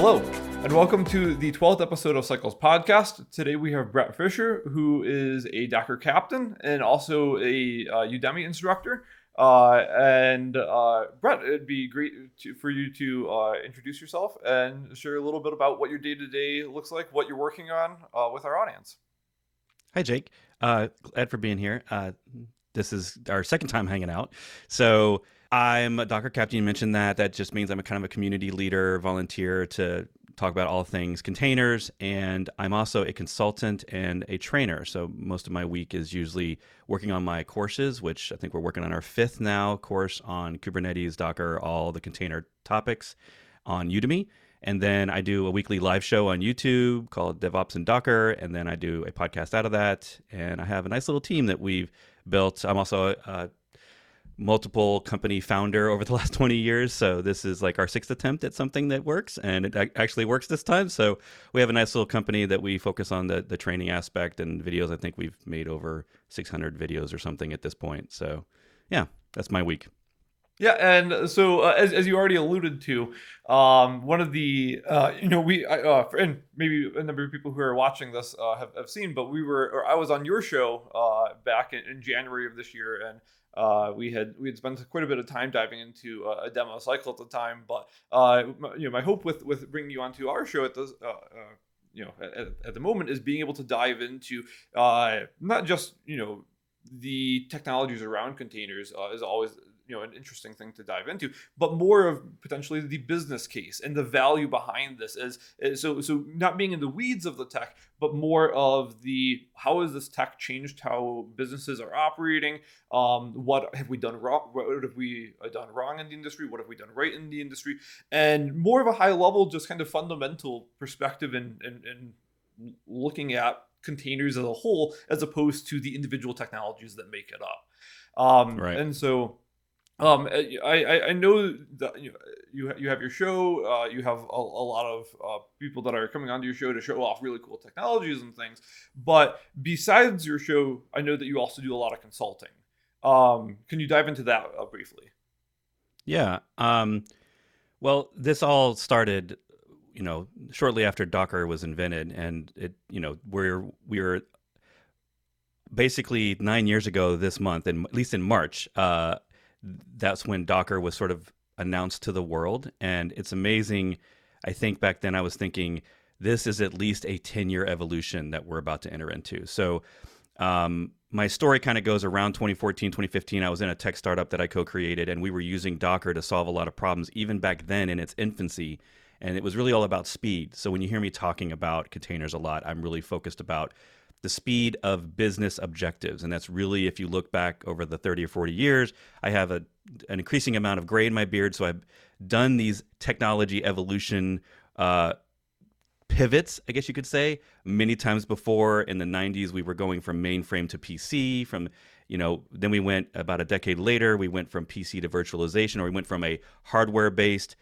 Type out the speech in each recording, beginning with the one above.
Hello, and welcome to the 12th episode of Cycles Podcast. Today we have Bret Fisher, who is a Docker Captain and also a Udemy instructor. Bret, it'd be great for you to introduce yourself and share a little bit about what your day-to-day looks like, what you're working on with our audience. Hi, Jake. Glad for being here. This is our second time hanging out. So I'm a Docker Captain. You mentioned that. That just means I'm a kind of a community leader, volunteer to talk about all things containers. And I'm also a consultant and a trainer. So most of my week is usually working on my courses, which I think we're working on our 5th now course on Kubernetes, Docker, all the container topics on Udemy. And then I do a weekly live show on YouTube called DevOps and Docker. And then I do a podcast out of that. And I have a nice little team that we've built. I'm also a multiple company founder over the last 20 years. So this is like our 6th attempt at something that works, and it actually works this time. So we have a nice little company that we focus on the training aspect and videos. I think we've made over 600 videos or something at this point. So yeah, that's my week. Yeah, and so as you already alluded to, one of the and maybe a number of people who are watching this have seen, but I was on your show back in January of this year, and we had spent quite a bit of time diving into a demo cycle at the time. But my hope with bringing you onto our show at this at the moment is being able to dive into not just the technologies around containers is always an interesting thing to dive into, but more of potentially the business case and the value behind this is so not being in the weeds of the tech, but more of the how has this tech changed how businesses are operating? What have we done wrong? What have we done wrong in the industry? What have we done right in the industry? And more of a high level, just kind of fundamental perspective and looking at containers as a whole, as opposed to the individual technologies that make it up. Right. And so I know that you have your show, you have a lot of people that are coming onto your show to show off really cool technologies and things. But besides your show, I know that you also do a lot of consulting. Can you dive into that briefly? Yeah. Well, this all started, shortly after Docker was invented, and it, we were basically 9 years ago this month, and at least in March. That's when Docker was sort of announced to the world. And it's amazing. I think back then I was thinking, this is at least a 10-year evolution that we're about to enter into. So my story kind of goes around 2014, 2015. I was in a tech startup that I co-created, and we were using Docker to solve a lot of problems, even back then in its infancy. And it was really all about speed. So when you hear me talking about containers a lot, I'm really focused about the speed of business objectives. And that's really, if you look back over the 30 or 40 years, I have an increasing amount of gray in my beard. So I've done these technology evolution pivots, I guess you could say, many times before. In the 90s, we were going from mainframe to PC, then we went about a decade later, we went from PC to virtualization, or we went from a hardware-based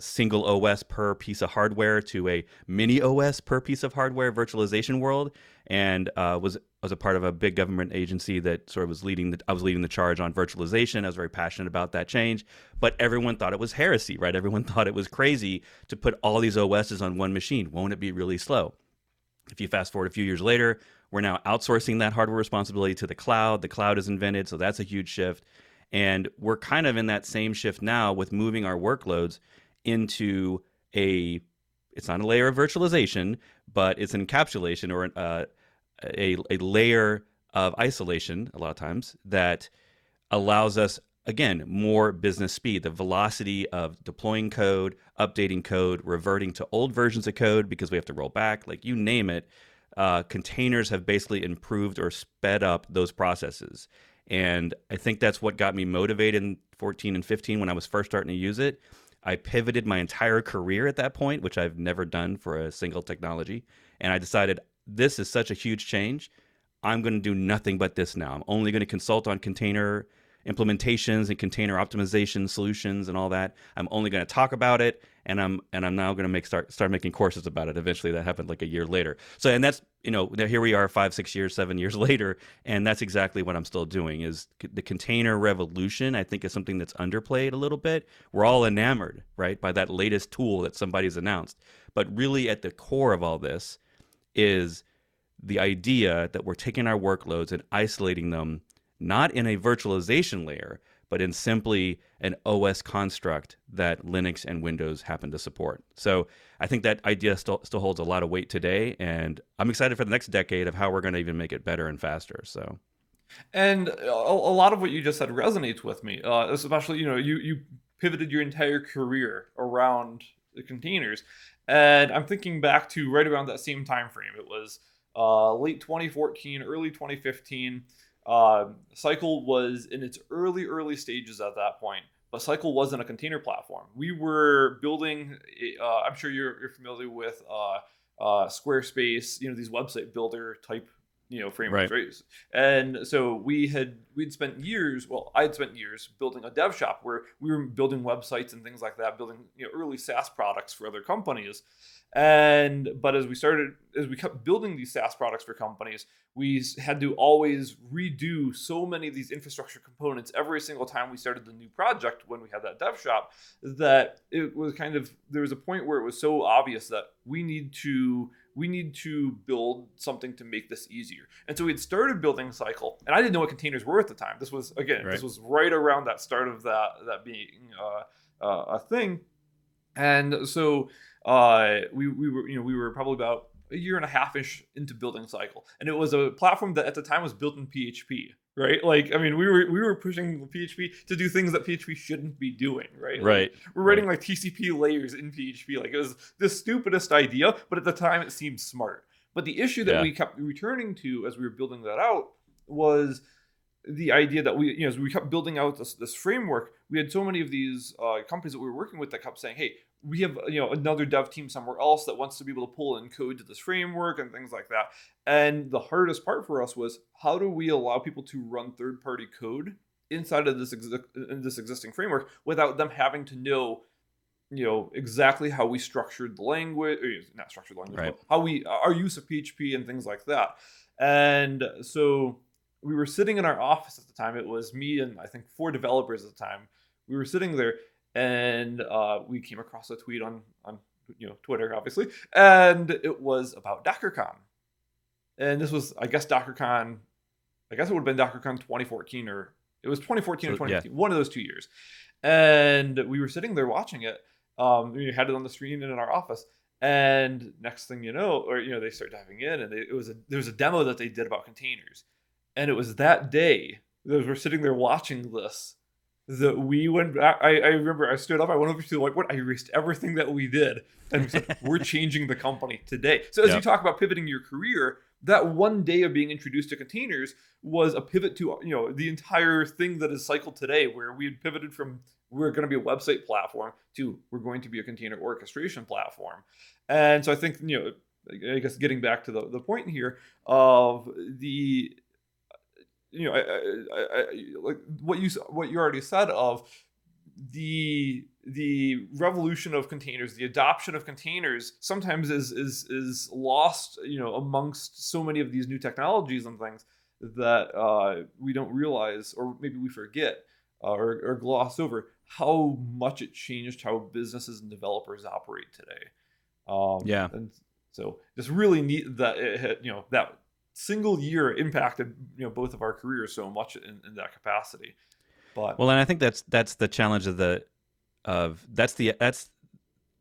single OS per piece of hardware to a mini OS per piece of hardware virtualization world, and was a part of a big government agency that sort of was I was leading the charge on virtualization. I was very passionate about that change, but everyone thought it was heresy, right? Everyone thought it was crazy to put all these OSs on one machine. Won't it be really slow? If you fast forward a few years later, we're now outsourcing that hardware responsibility to the cloud. The cloud is invented, so that's a huge shift. And we're kind of in that same shift now with moving our workloads into it's not a layer of virtualization, but it's an encapsulation or a layer of isolation a lot of times that allows us, again, more business speed, the velocity of deploying code, updating code, reverting to old versions of code because we have to roll back, like you name it. Containers have basically improved or sped up those processes. And I think that's what got me motivated in 14 and 15 when I was first starting to use it. I pivoted my entire career at that point, which I've never done for a single technology. And I decided this is such a huge change. I'm going to do nothing but this now. I'm only going to consult on container implementations and container optimization solutions and all that. I'm only going to talk about it, and I'm now going to start making courses about it. Eventually, that happened like a year later. So, and that's, you know, here we are 5, 6 years, 7 years later, and that's exactly what I'm still doing. Is the container revolution, I think, is something that's underplayed a little bit. We're all enamored, right, by that latest tool that somebody's announced, but really at the core of all this is the idea that we're taking our workloads and isolating them, not in a virtualization layer, but in simply an OS construct that Linux and Windows happen to support. So I think that idea still holds a lot of weight today, and I'm excited for the next decade of how we're going to even make it better and faster. So, and a lot of what you just said resonates with me, especially, you know, you pivoted your entire career around the containers, and I'm thinking back to right around that same time frame. It was late 2014, early 2015. Cycle was in its early stages at that point, but Cycle wasn't a container platform. We were building, I'm sure you're familiar with Squarespace, you know, these website builder type, you know, frameworks, right? And so we'd spent years, well, I'd spent years building a dev shop where we were building websites and things like that, building, you know, early SaaS products for other companies. And, but as we kept building these SaaS products for companies, we had to always redo so many of these infrastructure components every single time we started the new project when we had that dev shop, that it was kind of, there was a point where it was so obvious that we need to build something to make this easier. And so we had started building Cycle, and I didn't know what containers were at the time. This was, again, right. This was right around that start of that being a thing. And so we were probably about a year and a half-ish into building Cycle. And it was a platform that at the time was built in PHP, right? Like, I mean, we were pushing PHP to do things that PHP shouldn't be doing, right? Right. Like, we're writing, right, like TCP layers in PHP. Like, it was the stupidest idea, but at the time it seemed smart. But the issue that we kept returning to as we were building that out was the idea that we, you know, as we kept building out this framework, we had so many of these companies that we were working with that kept saying, hey, we have, you know, another dev team somewhere else that wants to be able to pull in code to this framework and things like that. And the hardest part for us was, how do we allow people to run third-party code inside of this existing framework without them having to know, you know, exactly how we structured the language, or not structured language, right, but how we, our use of PHP and things like that. And so we were sitting in our office at the time. It was me and I think 4 developers at the time. We were sitting there, and we came across a tweet on you know, Twitter, obviously, and it was about DockerCon. And this was, I guess, DockerCon, I guess it would have been DockerCon 2014, or it was 2014 or 2015, one of those 2 years. And we were sitting there watching it. We had it on the screen and in our office. And next thing you know, or, you know, they start diving in, and there was a demo that they did about containers. And it was that day that we're sitting there watching this, that we went back. I remember I stood up, I went over to the whiteboard, I erased everything that we did, and we said, we're changing the company today. So as you talk about pivoting your career, that one day of being introduced to containers was a pivot to, you know, the entire thing that is Cycle today, where we had pivoted from, we're going to be a website platform to, we're going to be a container orchestration platform. And so I think, you know, I guess getting back to the point here of the, you know, I like what you already said of the revolution of containers, the adoption of containers sometimes is lost, you know, amongst so many of these new technologies and things that we don't realize, or maybe we forget or gloss over how much it changed how businesses and developers operate today. And so just really neat that it had, you know, that single year impacted, you know, both of our careers so much in that capacity. But well, and I think that's the challenge of that's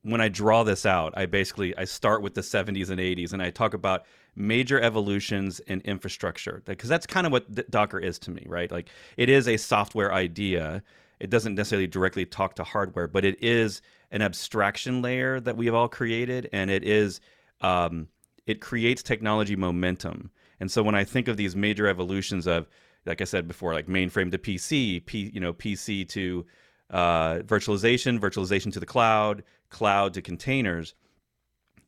when I draw this out, I start with the 70s and 80s, and I talk about major evolutions in infrastructure, because that's kind of what Docker is to me, right? Like, it is a software idea. It doesn't necessarily directly talk to hardware, but it is an abstraction layer that we have all created, and it is it creates technology momentum. And so when I think of these major evolutions of, like I said before, like mainframe to PC, PC to virtualization to the cloud to containers,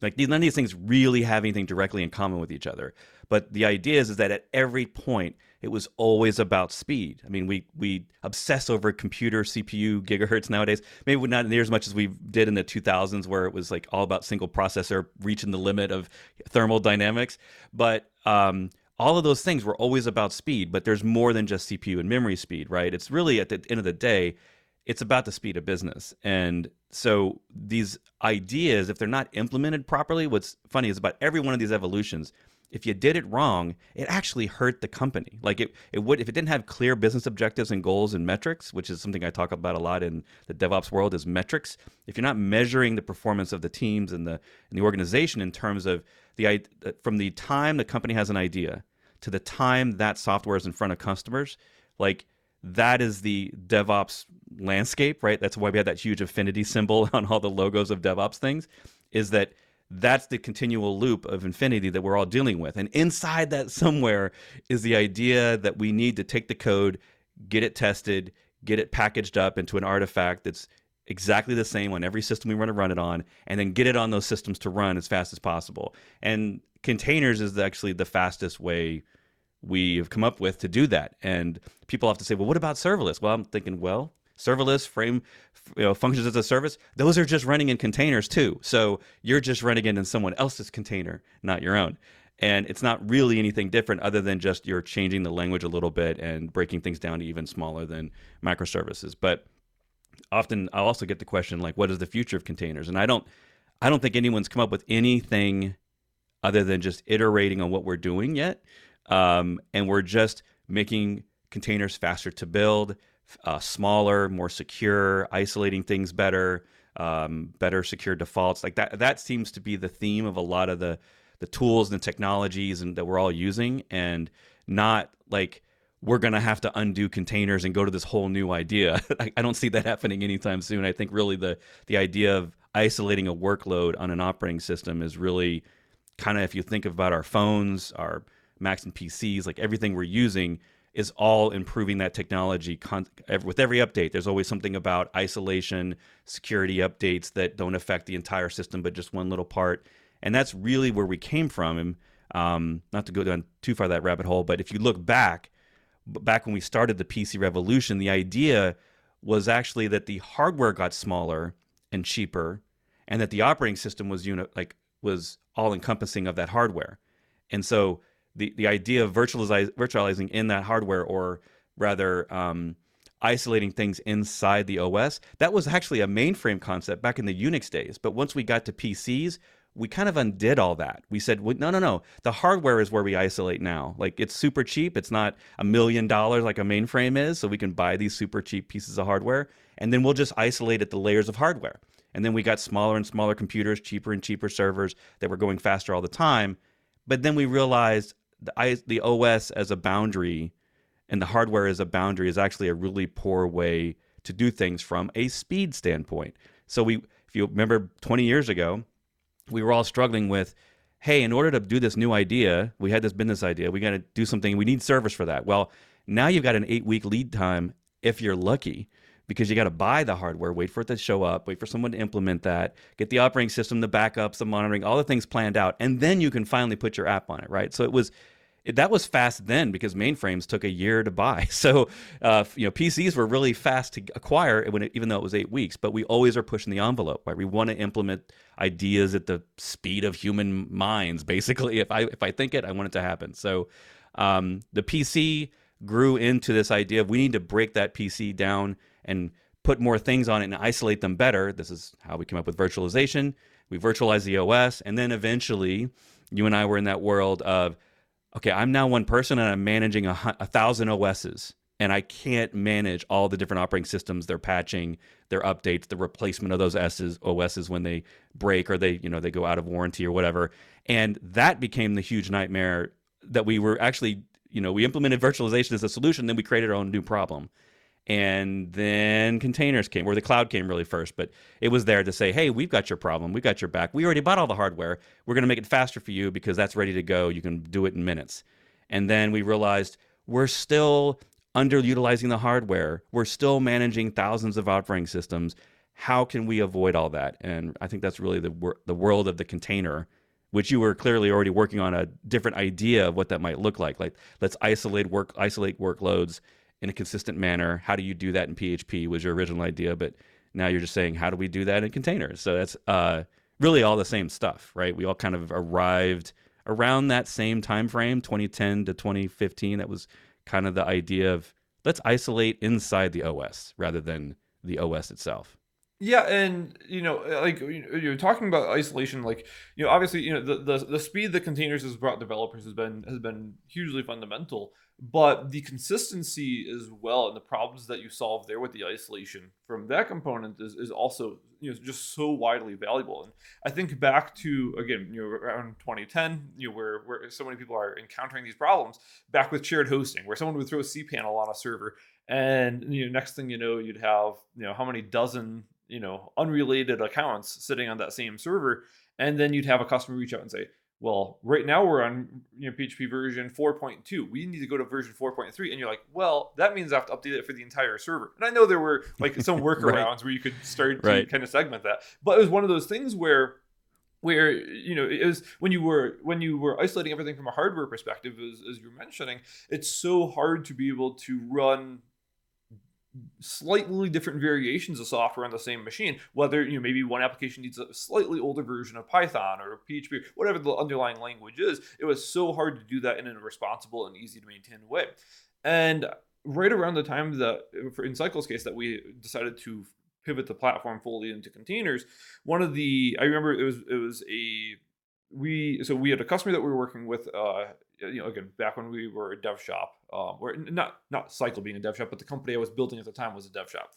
Like, none of these things really have anything directly in common with each other. But the idea is that at every point, it was always about speed. I mean, we obsess over computer CPU gigahertz nowadays. Maybe we're not near as much as we did in the 2000s, where it was like all about single processor, reaching the limit of thermodynamics. But all of those things were always about speed. But there's more than just CPU and memory speed, right? It's really, at the end of the day, it's about the speed of business. And so these ideas, if they're not implemented properly, what's funny is about every one of these evolutions, if you did it wrong, it actually hurt the company. Like it would, if it didn't have clear business objectives and goals and metrics, which is something I talk about a lot in the DevOps world is metrics. If you're not measuring the performance of the teams and the organization in terms of from the time the company has an idea to the time that software is in front of customers, like that is the DevOps landscape, right? That's why we had that huge infinity symbol on all the logos of DevOps things, is that that's the continual loop of infinity that we're all dealing with. And inside that somewhere is the idea that we need to take the code, get it tested, get it packaged up into an artifact that's exactly the same on every system we want to run it on, and then get it on those systems to run as fast as possible. And containers is actually the fastest way we have come up with to do that. And people have to say, well, what about serverless? Well, I'm thinking, well, serverless, functions as a service, those are just running in containers too. So you're just running it in someone else's container, not your own. And it's not really anything different other than just you're changing the language a little bit and breaking things down to even smaller than microservices. But often I'll also get the question, like, what is the future of containers? And I don't think anyone's come up with anything other than just iterating on what we're doing yet. And we're just making containers faster to build, smaller, more secure, isolating things better, better secure defaults. Like that seems to be the theme of a lot of the tools and the technologies and that we're all using, and not like we're going to have to undo containers and go to this whole new idea. I don't see that happening anytime soon. I think really the idea of isolating a workload on an operating system is really kind of, if you think about our phones, our Macs and PCs, like everything we're using is all improving that technology. With every update, there's always something about isolation, security updates that don't affect the entire system, but just one little part. And that's really where we came from. And not to go down too far that rabbit hole, but if you look back when we started the PC revolution, the idea was actually that the hardware got smaller and cheaper, and that the operating system was all encompassing of that hardware. And so the idea of virtualizing in that hardware, or rather isolating things inside the OS, that was actually a mainframe concept back in the Unix days. But once we got to PCs, we kind of undid all that. We said, well, no, the hardware is where we isolate now. Like, it's super cheap. It's not $1 million like a mainframe is. So we can buy these super cheap pieces of hardware, and then we'll just isolate at the layers of hardware. And then we got smaller and smaller computers, cheaper and cheaper servers that were going faster all the time. But then we realized the OS as a boundary and the hardware as a boundary is actually a really poor way to do things from a speed standpoint. So if you remember 20 years ago, we were all struggling with, hey, in order to do this new idea, we had this business idea, we got to do something, we need service for that. Well, now you've got an 8-week lead time if you're lucky, because you got to buy the hardware, wait for it to show up, wait for someone to implement that, get the operating system, the backups, the monitoring, all the things planned out, and then you can finally put your app on it, right? So that was fast then, because mainframes took a year to buy. So PCs were really fast to acquire, even though it was 8 weeks. But we always are pushing the envelope, right? We want to implement ideas at the speed of human minds, basically. If I think it, I want it to happen. So the PC grew into this idea of, we need to break that PC down and put more things on it and isolate them better. This is how we came up with virtualization. We virtualized the OS, and then eventually you and I were in that world of, okay, I'm now one person and I'm managing 1,000 OSs, and I can't manage all the different operating systems, their patching, their updates, the replacement of those OSs when they break or they go out of warranty or whatever. And that became the huge nightmare that we were actually, we implemented virtualization as a solution, then we created our own new problem. And then containers came, or the cloud came really first, but it was there to say, hey, we've got your problem, we've got your back, we already bought all the hardware, we're going to make it faster for you because that's ready to go, you can do it in minutes. And then we realized we're still underutilizing the hardware, we're still managing thousands of operating systems. how can we avoid all that? And I think that's really the world of the container, which you were clearly already working on a different idea of what that might look like. Like, let's isolate workloads in a consistent manner. How do you do that in PHP was your original idea, but now you're just saying, how do we do that in containers? So that's really all the same stuff, right? We all kind of arrived around that same time frame, 2010 to 2015. That was kind of the idea of let's isolate inside the OS rather than the OS itself. Yeah, and like you're talking about isolation, like obviously the speed that containers has brought developers has been hugely fundamental, but the consistency as well and the problems that you solve there with the isolation from that component is also just so widely valuable. And I think back to again around 2010, where so many people are encountering these problems back with shared hosting, where someone would throw cPanel on a server, and next thing you know, you'd have how many dozen unrelated accounts sitting on that same server. And then you'd have a customer reach out and say, well, right now we're on PHP version 4.2. We need to go to version 4.3. And you're like, well, that means I have to update it for the entire server. And I know there were like some workarounds right. Where you could start to kind of segment that. But it was one of those things where it was when you were isolating everything from a hardware perspective, as you're mentioning, it's so hard to be able to run slightly different variations of software on the same machine, whether maybe one application needs a slightly older version of Python or PHP, whatever the underlying language is. It was so hard to do that in a responsible and easy to maintain way. And right around the time that in Cycles case that we decided to pivot the platform fully into containers, we had a customer that we were working with, again, back when we were a dev shop, or not Cycle being a dev shop, but the company I was building at the time was a dev shop.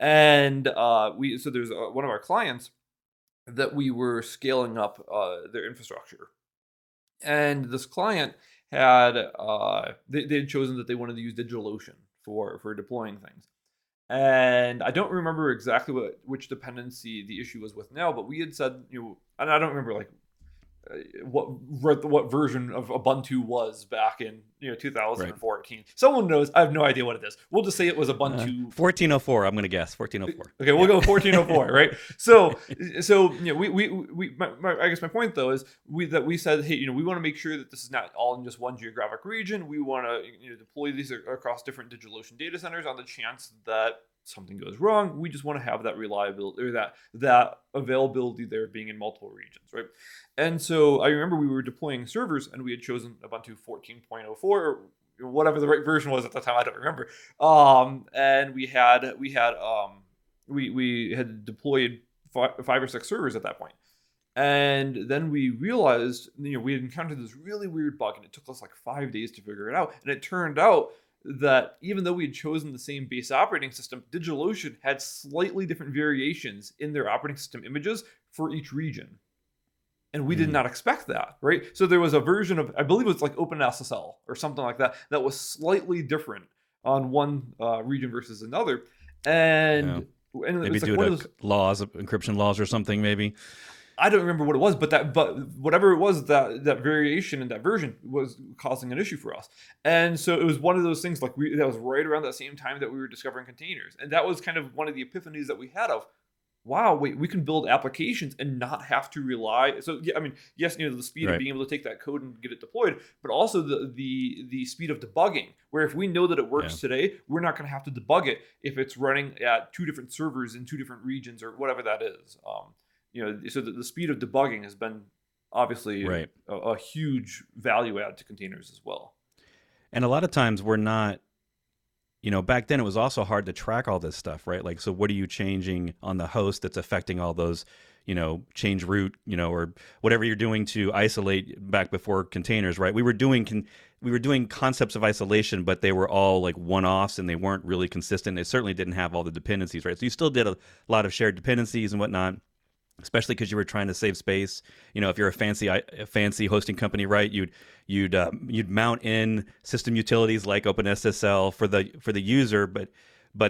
And there's one of our clients that we were scaling up their infrastructure. And this client had, they had chosen that they wanted to use DigitalOcean for deploying things. And I don't remember exactly which dependency the issue was with now, but we had said, and I don't remember what version of Ubuntu was back in 2014. Right. Someone knows. I have no idea what it is. We'll just say it was Ubuntu 1404. I'm going to guess 1404. Okay, we'll go 1404. Right. So I guess my point though is we said, hey, we want to make sure that this is not all in just one geographic region. We want to deploy these across different DigitalOcean data centers on the chance that something goes wrong. We just want to have that reliability or that availability there being in multiple regions, right? And so I remember we were deploying servers and we had chosen Ubuntu 14.04 or whatever the right version was at the time. I don't remember. And we had deployed five or six servers at that point. And then we realized, we had encountered this really weird bug and it took us like 5 days to figure it out. And it turned out that even though we had chosen the same base operating system, DigitalOcean had slightly different variations in their operating system images for each region. And we did not expect that, right? So there was a version of, I believe it was like OpenSSL or something like that, that was slightly different on one region versus another. And, and maybe due to laws, encryption laws or something maybe. I don't remember what it was, but whatever it was, that variation in that version was causing an issue for us. And so it was one of those things that was right around that same time that we were discovering containers. And that was kind of one of the epiphanies that we had of, wow, wait, we can build applications and not have to rely. So, yeah, I mean, yes, the speed of being able to take that code and get it deployed, but also the speed of debugging, where if we know that it works today, we're not going to have to debug it if it's running at two different servers in two different regions or whatever that is. So the speed of debugging has been obviously a huge value add to containers as well. And a lot of times we're not, back then it was also hard to track all this stuff, right? Like, so what are you changing on the host that's affecting all those, change root, or whatever you're doing to isolate back before containers, right? We were doing concepts of isolation, but they were all like one-offs and they weren't really consistent. They certainly didn't have all the dependencies, right? So you still did a lot of shared dependencies and whatnot, especially because you were trying to save space. If you're a fancy hosting company, right, you'd mount in system utilities like OpenSSL for the user, but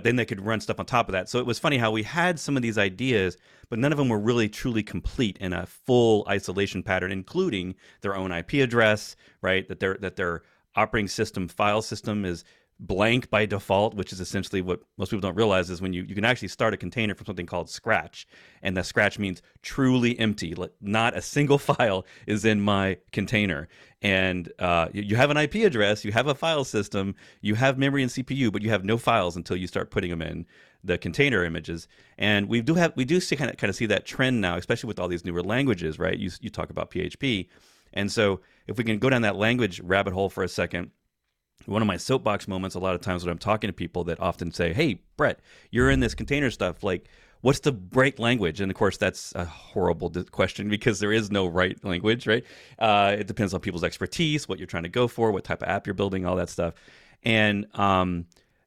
then they could run stuff on top of that. So it was funny how we had some of these ideas, but none of them were really truly complete in a full isolation pattern, including their own IP address, right, that their operating system file system is blank by default, which is essentially what most people don't realize is when you can actually start a container from something called scratch, and that scratch means truly empty. Not a single file is in my container. And you have an IP address, you have a file system, you have memory and CPU, but you have no files until you start putting them in the container images. And we do kind of see that trend now, especially with all these newer languages, right? You talk about PHP. And so if we can go down that language rabbit hole for a second, one of my soapbox moments a lot of times when I'm talking to people that often say, hey, Bret, you're in this container stuff, like, what's the right language? And of course, that's a horrible question because there is no right language, right? It depends on people's expertise, what you're trying to go for, what type of app you're building, all that stuff. And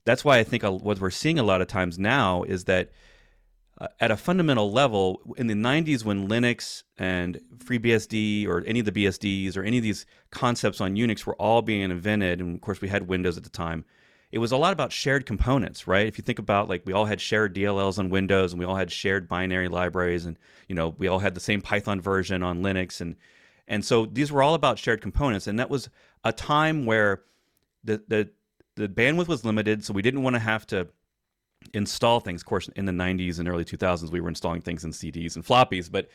that's why I think what we're seeing a lot of times now is that at a fundamental level, in the 90s when Linux and FreeBSD or any of the BSDs or any of these concepts on Unix were all being invented, and of course we had Windows at the time, it was a lot about shared components, right? If you think about, like, we all had shared DLLs on Windows and we all had shared binary libraries, and, you know, we all had the same Python version on Linux. And so these were all about shared components. And that was a time where the bandwidth was limited, so we didn't want to have to install things. Of course, in the 90s and early 2000s, we were installing things in CDs and floppies, but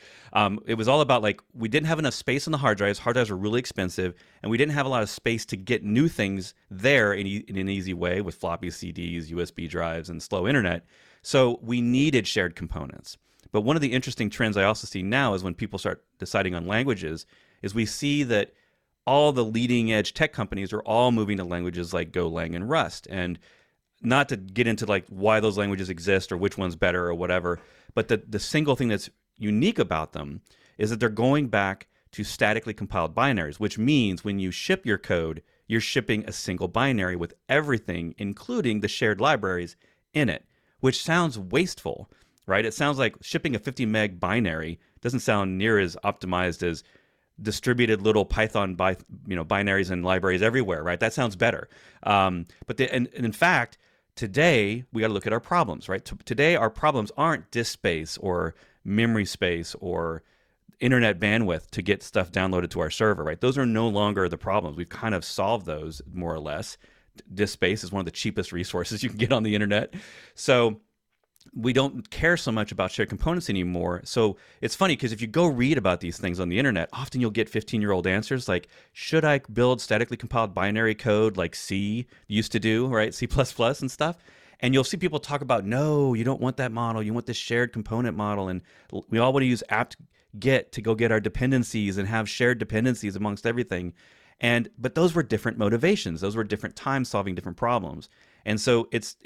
it was all about, like, we didn't have enough space on the hard drives. Hard drives were really expensive, and we didn't have a lot of space to get new things there in an easy way with floppy CDs, USB drives, and slow internet. So we needed shared components. But one of the interesting trends I also see now is when people start deciding on languages is we see that all the leading edge tech companies are all moving to languages like Golang and Rust. And not to get into, like, why those languages exist or which one's better or whatever, but the single thing that's unique about them is that they're going back to statically compiled binaries, which means when you ship your code, you're shipping a single binary with everything, including the shared libraries in it, which sounds wasteful, right? It sounds like shipping a 50 meg binary doesn't sound near as optimized as distributed little Python binaries and libraries everywhere, right? That sounds better. But in fact, today, we got to look at our problems, right? Today, our problems aren't disk space or memory space or internet bandwidth to get stuff downloaded to our server, right? Those are no longer the problems. We've kind of solved those, more or less. Disk space is one of the cheapest resources you can get on the internet. So we don't care so much about shared components anymore. So it's funny because if you go read about these things on the internet, often you'll get 15-year-old answers like, should I build statically compiled binary code like C used to do, right? C++ and stuff. And you'll see people talk about, no, you don't want that model. You want this shared component model. And we all want to use apt-get to go get our dependencies and have shared dependencies amongst everything. But those were different motivations. Those were different times solving different problems. And so it's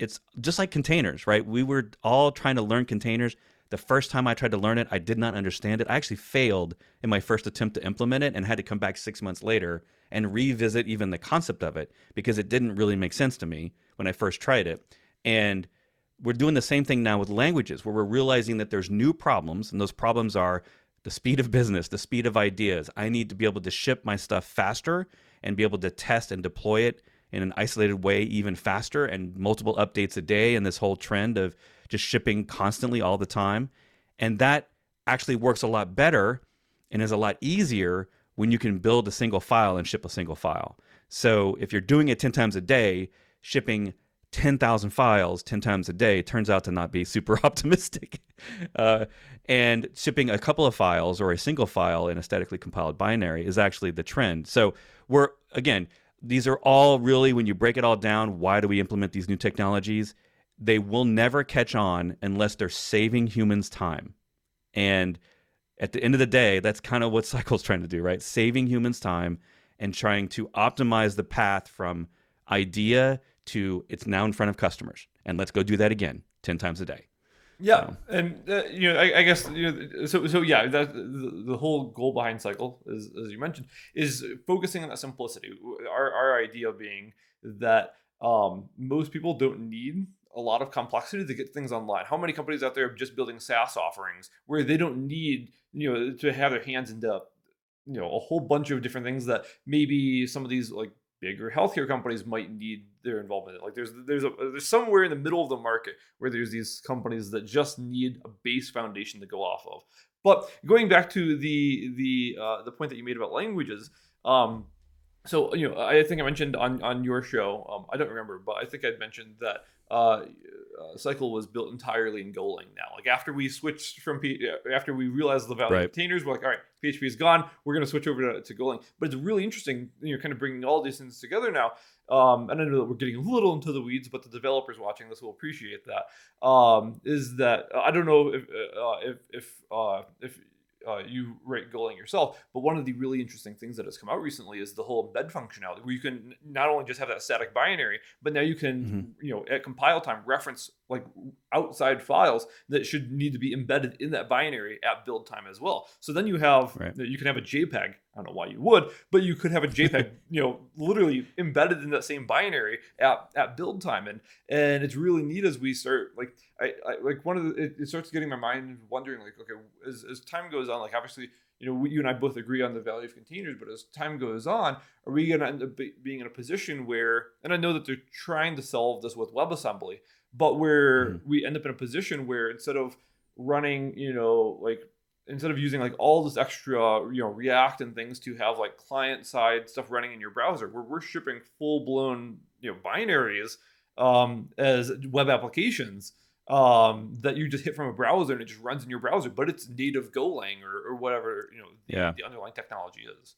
just like containers, right? We were all trying to learn containers. The first time I tried to learn it, I did not understand it. I actually failed in my first attempt to implement it and had to come back 6 months later and revisit even the concept of it because it didn't really make sense to me when I first tried it. And we're doing the same thing now with languages where we're realizing that there's new problems, and those problems are the speed of business, the speed of ideas. I need to be able to ship my stuff faster and be able to test and deploy it in an isolated way even faster and multiple updates a day, and this whole trend of just shipping constantly all the time. And that actually works a lot better and is a lot easier when you can build a single file and ship a single file. So if you're doing it 10 times a day, shipping 10,000 files 10 times a day turns out to not be super optimistic. And shipping a couple of files or a single file in a statically compiled binary is actually the trend. So we're, again, these are all really, when you break it all down, why do we implement these new technologies? They will never catch on unless they're saving humans time. And at the end of the day, that's kind of what Cycle's trying to do, right? Saving humans time and trying to optimize the path from idea to it's now in front of customers, and let's go do that again 10 times a day. Yeah, so. And I guess so. That the whole goal behind Cycle, is, as you mentioned, is focusing on that simplicity. Our idea being that most people don't need a lot of complexity to get things online. How many companies out there are just building SaaS offerings where they don't need to have their hands into a whole bunch of different things that maybe some of these like bigger healthcare companies might need their involvement. Like there's somewhere in the middle of the market where there's these companies that just need a base foundation to go off of. But going back to the point that you made about languages, So, you know, I think I mentioned on your show, I don't remember, but I think I'd mentioned that Cycle was built entirely in Golang now. Like after we switched from, after we realized the value of containers, we're like, all right, PHP is gone. We're going to switch over to Golang. But it's really interesting, you know, kind of bringing all these things together now. And I know that we're getting a little into the weeds, but the developers watching this will appreciate that. Is that I don't know if you write Golang yourself, but one of the really interesting things that has come out recently is the whole embed functionality, where you can not only just have that static binary, but now you can, you know, at compile time reference like outside files that should need to be embedded in that binary at build time as well. So then you have, you can have a JPEG. I don't know why you would, but you could have a JPEG, you know, literally embedded in that same binary at build time. And it's really neat as we start, like, I like one of the, it starts getting my mind wondering, like, okay, as time goes on, like obviously, you know, you and I both agree on the value of containers, but as time goes on, are we going to end up being in a position where, and I know that they're trying to solve this with WebAssembly, but where we end up in a position where instead of running, you know, like, instead of using like all this extra, you know, React and things to have like client side stuff running in your browser, where we're shipping full blown, you know, binaries as web applications that you just hit from a browser and it just runs in your browser, but it's native Golang or whatever, you know, the underlying technology is.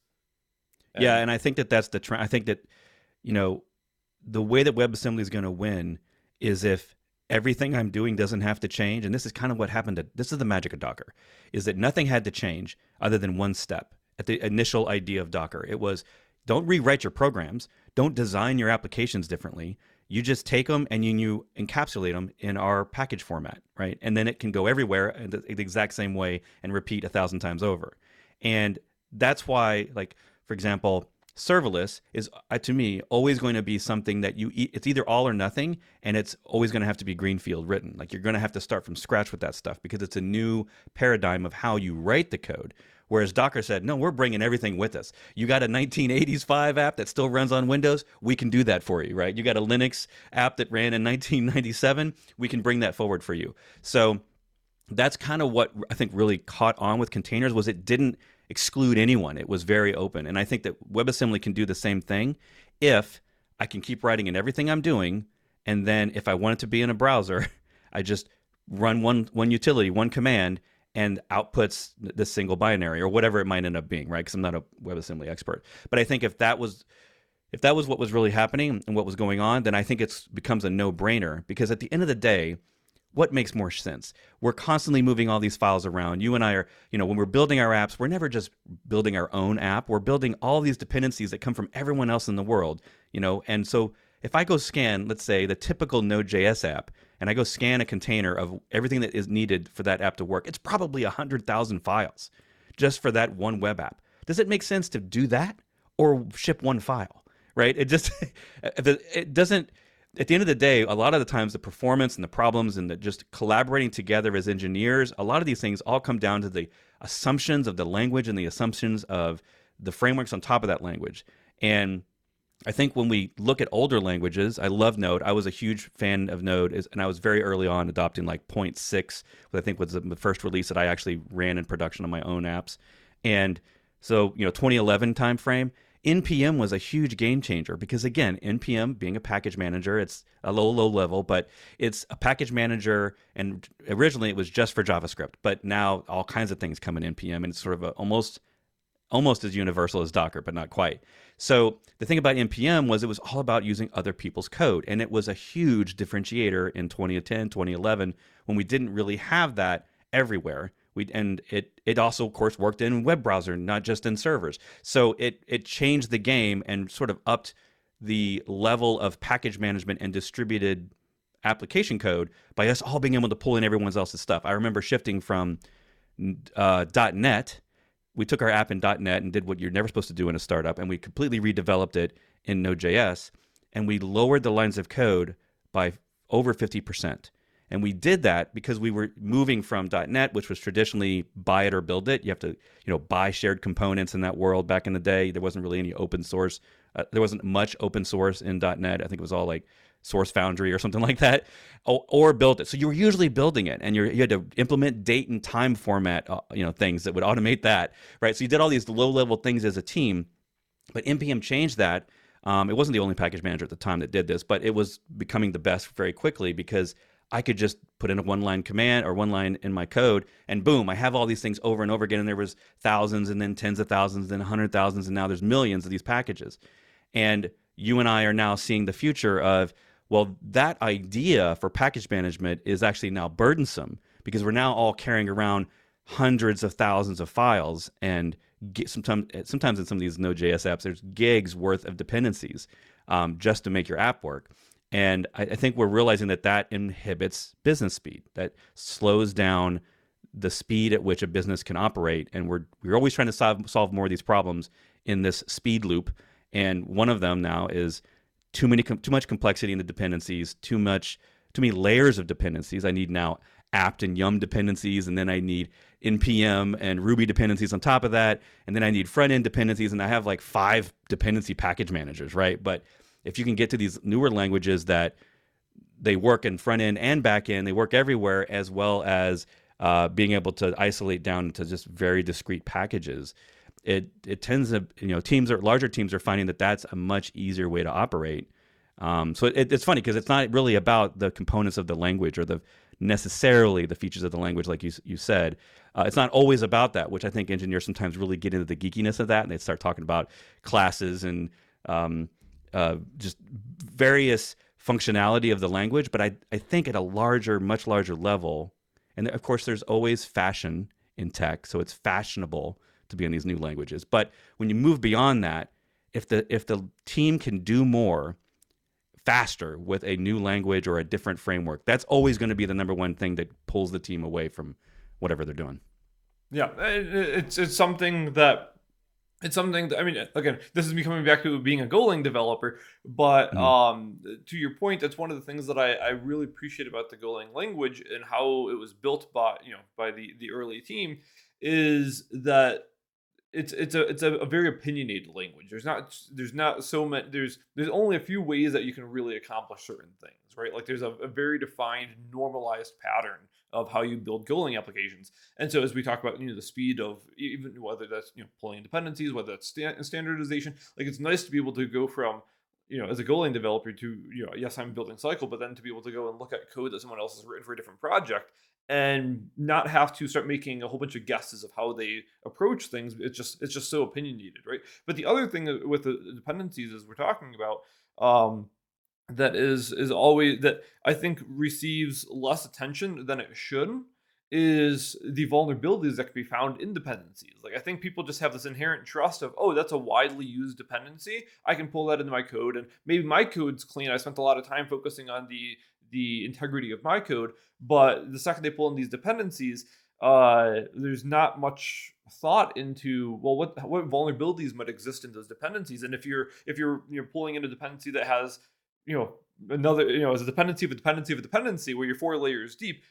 And I think that that's the trend. I think that, you know, the way that WebAssembly is going to win is if everything I'm doing doesn't have to change. And this is kind of what happened to, this is the magic of Docker, is that nothing had to change other than one step at the initial idea of Docker. It was, don't rewrite your programs. Don't design your applications differently. You just take them and you encapsulate them in our package format, right? And then it can go everywhere in the exact same way and repeat 1,000 times over. And that's why, like, for example, serverless is, to me, always going to be something that you eat. It's either all or nothing, and it's always going to have to be greenfield written. Like, you're going to have to start from scratch with that stuff because it's a new paradigm of how you write the code. Whereas Docker said, no, we're bringing everything with us. You got a 1985 app that still runs on Windows. We can do that for you, right? You got a Linux app that ran in 1997. We can bring that forward for you. So that's kind of what I think really caught on with containers, was it didn't exclude anyone. It was very open. And I think that WebAssembly can do the same thing if I can keep writing in everything I'm doing. And then if I want it to be in a browser, I just run one utility, one command, and outputs the single binary or whatever it might end up being, right? Because I'm not a WebAssembly expert. But I think if that was what was really happening and what was going on, then I think it becomes a no-brainer, because at the end of the day, what makes more sense? We're constantly moving all these files around. You and I are, you know, when we're building our apps, we're never just building our own app. We're building all these dependencies that come from everyone else in the world, you know? And so if I go scan, let's say, the typical Node.js app, and I go scan a container of everything that is needed for that app to work, it's probably 100,000 files just for that one web app. Does it make sense to do that or ship one file, right? It just, it doesn't. At the end of the day, a lot of the times the performance and the problems and the just collaborating together as engineers, a lot of these things all come down to the assumptions of the language and the assumptions of the frameworks on top of that language. And I think when we look at older languages, I love Node. I was a huge fan of Node, and I was very early on adopting like 0.6, which I think was the first release that I actually ran in production on my own apps. And so, you know, 2011 timeframe. NPM was a huge game changer because, again, NPM being a package manager, it's a low level, but it's a package manager. And originally it was just for JavaScript, but now all kinds of things come in NPM, and it's sort of almost as universal as Docker, but not quite. So the thing about NPM was it was all about using other people's code. And it was a huge differentiator in 2010, 2011, when we didn't really have that everywhere. It also, of course, worked in web browser, not just in servers. So it changed the game and sort of upped the level of package management and distributed application code by us all being able to pull in everyone else's stuff. I remember shifting from .NET. We took our app in .NET and did what you're never supposed to do in a startup, and we completely redeveloped it in Node.js, and we lowered the lines of code by over 50%. And we did that because we were moving from .NET, which was traditionally buy it or build it. You have to, you know, buy shared components in that world. Back in the day, there wasn't really any open source. There wasn't much open source in .NET. I think it was all like Source Foundry or something like that, or build it. So you were usually building it, and you had to implement date and time format, you know, things that would automate that, right? So you did all these low-level things as a team. But NPM changed that. It wasn't the only package manager at the time that did this, but it was becoming the best very quickly because I could just put in a one-line command or one line in my code, and boom, I have all these things over and over again. And there was thousands, and then tens of thousands, and 100,000s, and now there's millions of these packages. And you and I are now seeing the future of, well, that idea for package management is actually now burdensome because we're now all carrying around hundreds of thousands of files, and sometimes in some of these Node.js apps, there's gigs worth of dependencies just to make your app work. And I think we're realizing that that inhibits business speed, that slows down the speed at which a business can operate. And we're always trying to solve more of these problems in this speed loop. And one of them now is too much complexity in the dependencies, too many layers of dependencies. I need now apt and yum dependencies, and then I need NPM and Ruby dependencies on top of that, and then I need front-end dependencies, and I have like 5 dependency package managers, right? But if you can get to these newer languages that they work in front-end and back-end, they work everywhere, as well as being able to isolate down to just very discrete packages, it tends to, larger teams are finding that that's a much easier way to operate. So it's funny because it's not really about the components of the language or necessarily the features of the language, like you said. It's not always about that, which I think engineers sometimes really get into the geekiness of that, and they start talking about classes and just various functionality of the language. But I think at a much larger level, and of course there's always fashion in tech, so it's fashionable to be in these new languages. But when you move beyond that, if the team can do more faster with a new language or a different framework, that's always going to be the number one thing that pulls the team away from whatever they're doing. Yeah, it's something that, I mean, again, this is me coming back to being a Golang developer, but to your point, that's one of the things that I really appreciate about the Golang language and how it was built by the early team, is that it's a very opinionated language. There's only a few ways that you can really accomplish certain things, right? Like there's a very defined normalized pattern of how you build Golang applications. And so as we talk about, the speed of, even whether that's, pulling dependencies, whether that's standardization, like it's nice to be able to go from, as a Golang developer to, yes, I'm building Cycle, but then to be able to go and look at code that someone else has written for a different project and not have to start making a whole bunch of guesses of how they approach things. It's just so opinionated, right? But the other thing with the dependencies, as we're talking about, that is always, that I think receives less attention than it should, is the vulnerabilities that can be found in dependencies. Like I think people just have this inherent trust of, oh, that's a widely used dependency, I can pull that into my code, and maybe my code's clean. I spent a lot of time focusing on the integrity of my code, but the second they pull in these dependencies, there's not much thought into, well, what vulnerabilities might exist in those dependencies. And if you're pulling in a dependency that has, another, as a dependency of a dependency of a dependency, where you're 4 layers deep,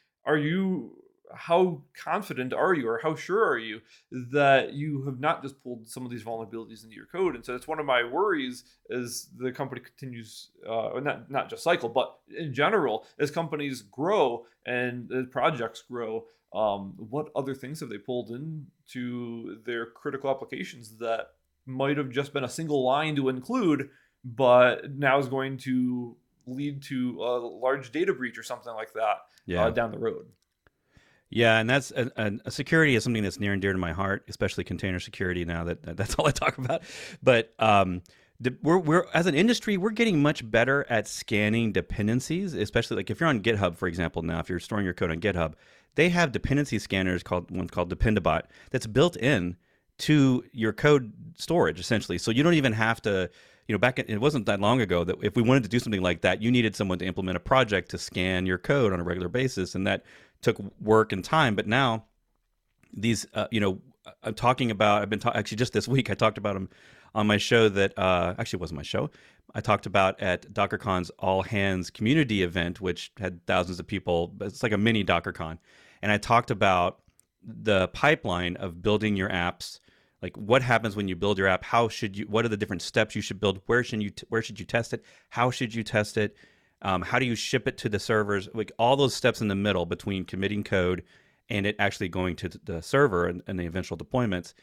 how confident are you, or how sure are you that you have not just pulled some of these vulnerabilities into your code? And so that's one of my worries as the company continues, not just Cycle, but in general, as companies grow and as projects grow, what other things have they pulled into their critical applications that might have just been a single line to include, but now is going to lead to a large data breach or something like that down the road? Yeah, and that's security is something that's near and dear to my heart, especially container security. Now that's all I talk about, but we're as an industry, we're getting much better at scanning dependencies, especially like if you're on GitHub, for example. Now, if you're storing your code on GitHub, they have dependency scanners called Dependabot that's built in to your code storage essentially, so you don't even have to. It wasn't that long ago that if we wanted to do something like that, you needed someone to implement a project to scan your code on a regular basis, and that took work and time. But now, these, actually just this week, I talked about them on my show that, actually it wasn't my show, I talked about at DockerCon's All Hands community event, which had thousands of people. It's like a mini DockerCon. And I talked about the pipeline of building your apps. Like what happens when you build your app? What are the different steps you should build? Where should you test it? How should you test it? How do you ship it to the servers? Like all those steps in the middle between committing code and it actually going to the server and the eventual deployments.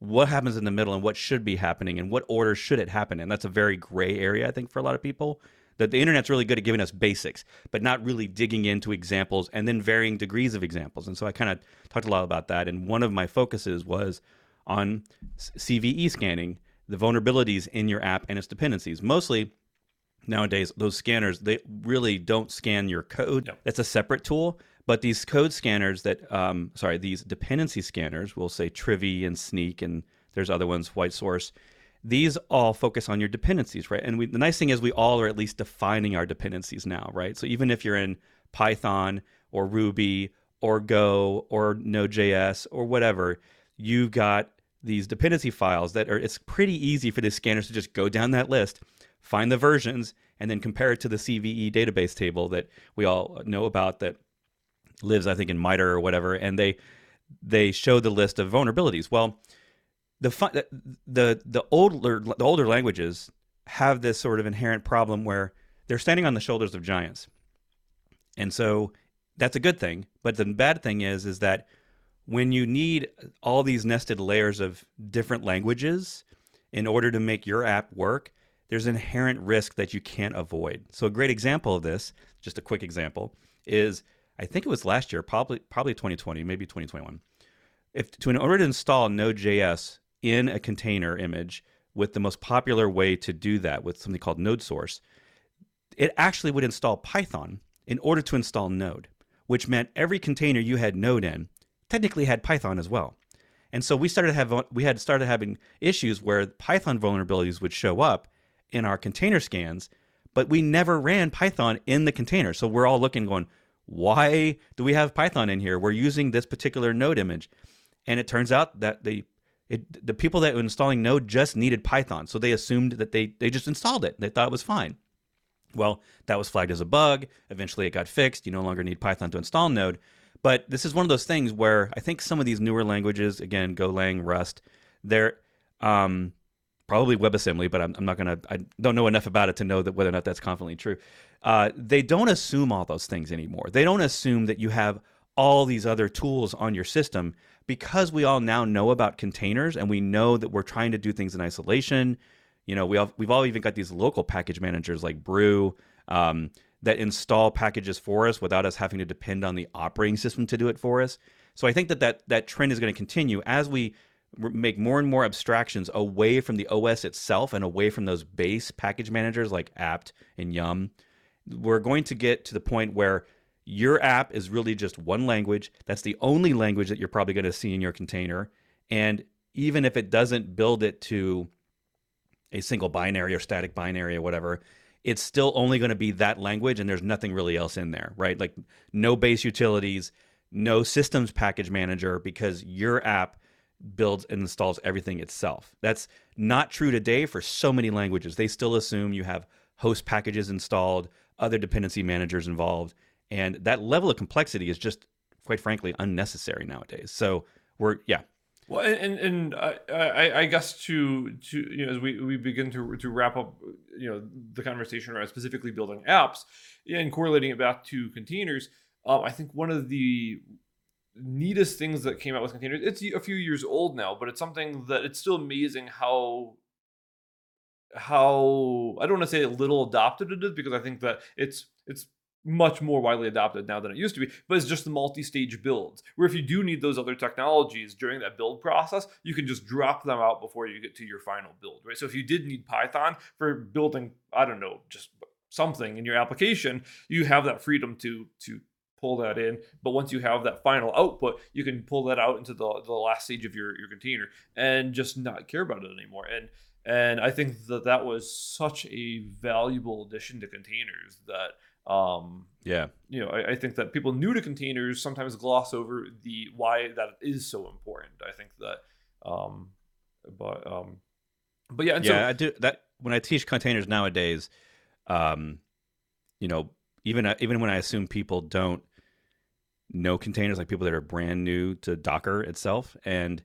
what happens in the middle and what should be happening and what order should it happen in. That's a very gray area, I think, for a lot of people. That the internet's really good at giving us basics, but not really digging into examples and then varying degrees of examples. And so I kind of talked a lot about that. And one of my focuses was on CVE scanning, the vulnerabilities in your app and its dependencies. Mostly nowadays, those scanners, they really don't scan your code. No. That's a separate tool. But these code scanners that, these dependency scanners, we'll say Trivy and Sneak, and there's other ones, White Source. These all focus on your dependencies, right? And the nice thing is we all are at least defining our dependencies now, right? So even if you're in Python or Ruby or Go or Node.js or whatever, you've got these dependency files that are, it's pretty easy for the scanners to just go down that list, find the versions, and then compare it to the CVE database table that we all know about that lives, I think, in MITRE or whatever, and they show the list of vulnerabilities. Well, the older languages have this sort of inherent problem where they're standing on the shoulders of giants. And so that's a good thing. But the bad thing is that when you need all these nested layers of different languages in order to make your app work, there's inherent risk that you can't avoid. So a great example of this, just a quick example, is I think it was last year, probably 2020, maybe 2021. In order to install Node.js in a container image with the most popular way to do that with something called node source, it actually would install Python in order to install Node, which meant every container you had Node in technically had Python as well. And so we started having issues where Python vulnerabilities would show up in our container scans, but we never ran Python in the container. So we're all looking going, why do we have Python in here? We're using this particular Node image. And it turns out that the people that were installing Node just needed Python. So they assumed that they just installed it. They thought it was fine. Well, that was flagged as a bug. Eventually it got fixed. You no longer need Python to install Node. But this is one of those things where I think some of these newer languages, again, Golang, Rust, they're probably WebAssembly, but I don't know enough about it to know that whether or not that's confidently true. They don't assume all those things anymore. They don't assume that you have all these other tools on your system, because we all now know about containers and we know that we're trying to do things in isolation. You know, we've all even got these local package managers like Brew that install packages for us without us having to depend on the operating system to do it for us. So I think that trend is going to continue as we make more and more abstractions away from the OS itself and away from those base package managers like apt and yum. We're going to get to the point where your app is really just one language. That's the only language that you're probably going to see in your container. And even if it doesn't build it to a single binary or static binary or whatever, it's still only going to be that language, and there's nothing really else in there, right? Like no base utilities, no systems package manager, because your app builds and installs everything itself. That's not true today for so many languages. They still assume you have host packages installed, other dependency managers involved. And that level of complexity is just, quite frankly, unnecessary nowadays. So Well, and I guess to you know, as we begin to wrap up, you know, the conversation around specifically building apps and correlating it back to containers, I think one of the neatest things that came out with containers, it's a few years old now, but it's something that it's still amazing how I don't want to say little adopted it is, because I think that it's much more widely adopted now than it used to be, but it's just the multi-stage builds, where if you do need those other technologies during that build process, you can just drop them out before you get to your final build, right? So if you did need Python for building, I don't know, just something in your application, you have that freedom to pull that in. But once you have that final output, you can pull that out into the last stage of your container and just not care about it anymore. And I think that was such a valuable addition to containers that you know, I think that people new to containers sometimes gloss over the why that is so important. I think that, but yeah. And yeah, so, I do that when I teach containers nowadays, you know, even when I assume people don't know containers, like people that are brand new to Docker itself. And,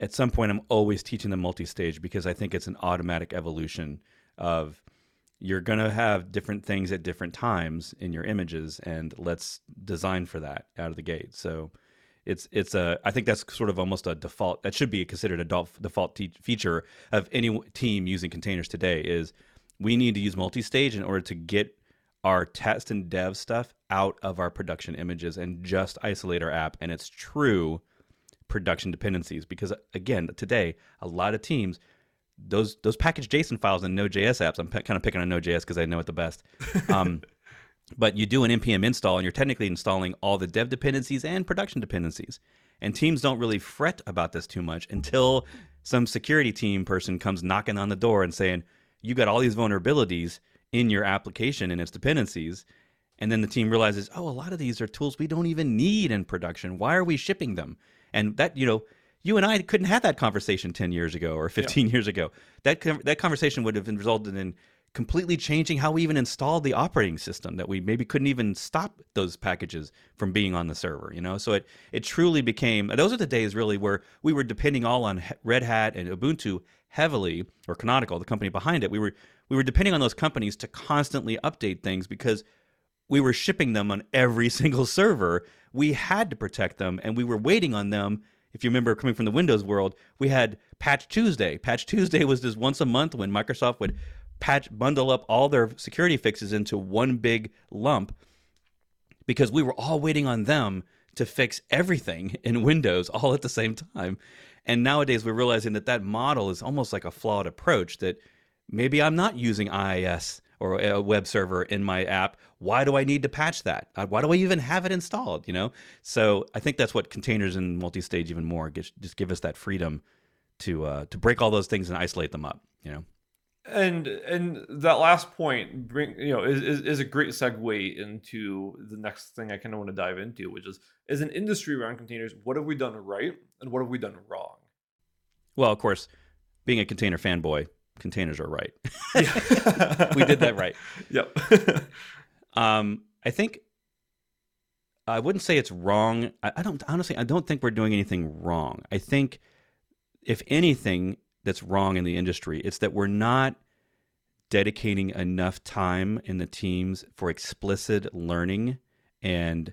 at some point I'm always teaching them multi-stage, because I think it's an automatic evolution of, you're going to have different things at different times in your images, and let's design for that out of the gate. So it's a, I think that's sort of almost a default, that should be considered a default feature of any team using containers today, is we need to use multi-stage in order to get our test and dev stuff out of our production images and just isolate our app and its true production dependencies. Because again, today, a lot of teams, those package JSON files in Node.js apps, I'm kind of picking on Node.js because I know it the best. But you do an NPM install and you're technically installing all the dev dependencies and production dependencies. And teams don't really fret about this too much until some security team person comes knocking on the door and saying, you got all these vulnerabilities in your application and its dependencies. And then the team realizes, oh, a lot of these are tools we don't even need in production. Why are we shipping them? And that, you know, you and I couldn't have that conversation 10 years ago or 15 years ago. That conversation would have been resulted in completely changing how we even installed the operating system, that we maybe couldn't even stop those packages from being on the server, you know? So it truly became, those are the days really where we were depending all on Red Hat and Ubuntu heavily, or Canonical, the company behind it. We were depending on those companies to constantly update things because we were shipping them on every single server. We had to protect them, and we were waiting on them. If you remember coming from the Windows world, we had Patch Tuesday. Patch Tuesday was this once a month when Microsoft would bundle up all their security fixes into one big lump, because we were all waiting on them to fix everything in Windows all at the same time. And nowadays we're realizing that model is almost like a flawed approach, that maybe I'm not using IIS or a web server in my app. Why do I need to patch that? Why do I even have it installed? You know? So I think that's what containers and multi-stage even more just give us that freedom to break all those things and isolate them up, you know? And that last point, is a great segue into the next thing I kind of want to dive into, which is, as an industry around containers, what have we done right and what have we done wrong? Well, of course, being a container fanboy, containers are right. We did that right. Yep. I think I wouldn't say it's wrong. I don't think we're doing anything wrong. I think if anything that's wrong in the industry, it's that we're not dedicating enough time in the teams for explicit learning and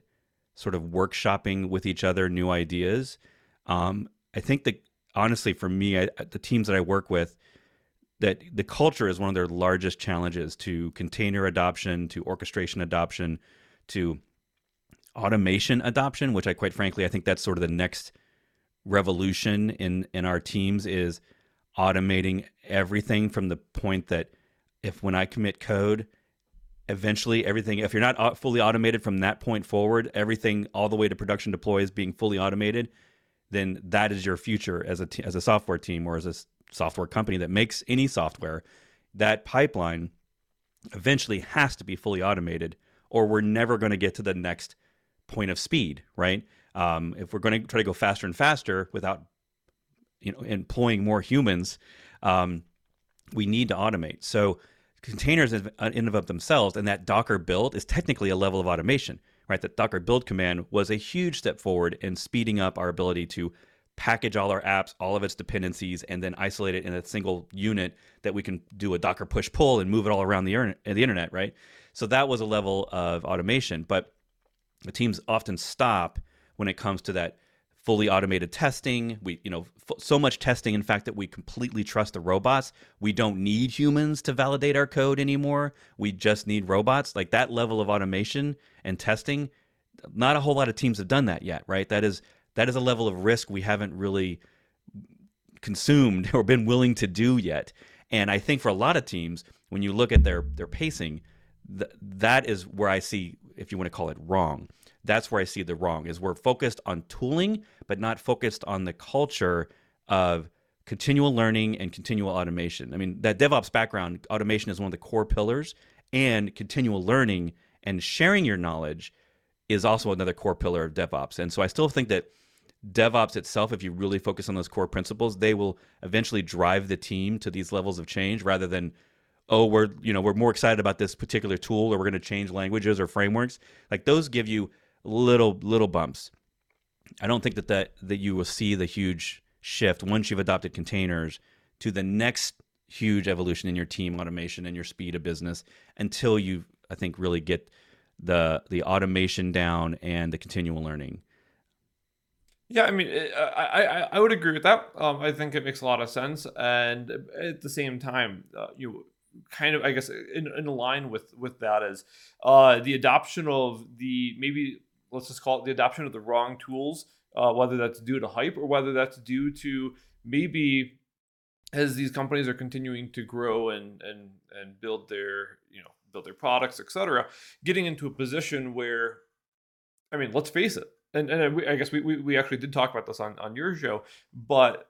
sort of workshopping with each other new ideas. I think that, honestly, for me, the teams that I work with, that the culture is one of their largest challenges to container adoption, to orchestration adoption, to automation adoption, which I think that's sort of the next revolution in our teams, is automating everything from the point that when I commit code, eventually everything, if you're not fully automated from that point forward, everything all the way to production deploy is being fully automated, then that is your future as a software team or as a software company that makes any software. That pipeline eventually has to be fully automated, or we're never going to get to the next point of speed, right? If we're going to try to go faster and faster without employing more humans, we need to automate. So containers in and of themselves, and that Docker build is technically a level of automation, right? That Docker build command was a huge step forward in speeding up our ability to package all our apps, all of its dependencies, and then isolate it in a single unit that we can do a Docker push pull and move it all around the internet, right? So that was a level of automation, but the teams often stop when it comes to that fully automated testing. We, so much testing, in fact, that we completely trust the robots. We don't need humans to validate our code anymore. We just need robots. Like, that level of automation and testing, not a whole lot of teams have done that yet, right? That is a level of risk we haven't really consumed or been willing to do yet. And I think for a lot of teams, when you look at their pacing, that is where I see, if you want to call it wrong, that's where I see the wrong, is we're focused on tooling, but not focused on the culture of continual learning and continual automation. I mean, that DevOps background, automation is one of the core pillars, and continual learning and sharing your knowledge is also another core pillar of DevOps. And so I still think that DevOps itself, if you really focus on those core principles, they will eventually drive the team to these levels of change, rather than, oh, we're more excited about this particular tool, or we're going to change languages or frameworks. Like, those give you little bumps. I don't think that you will see the huge shift once you've adopted containers to the next huge evolution in your team automation and your speed of business until you, I think, really get the automation down and the continual learning. Yeah, I mean, I would agree with that. I think it makes a lot of sense, and at the same time, you kind of, I guess, in line with that is the adoption of the, maybe let's just call it the adoption of the wrong tools, whether that's due to hype or whether that's due to maybe as these companies are continuing to grow and build their, you know, build their products, etc., getting into a position where, I mean, let's face it. And I guess we actually did talk about this on your show, but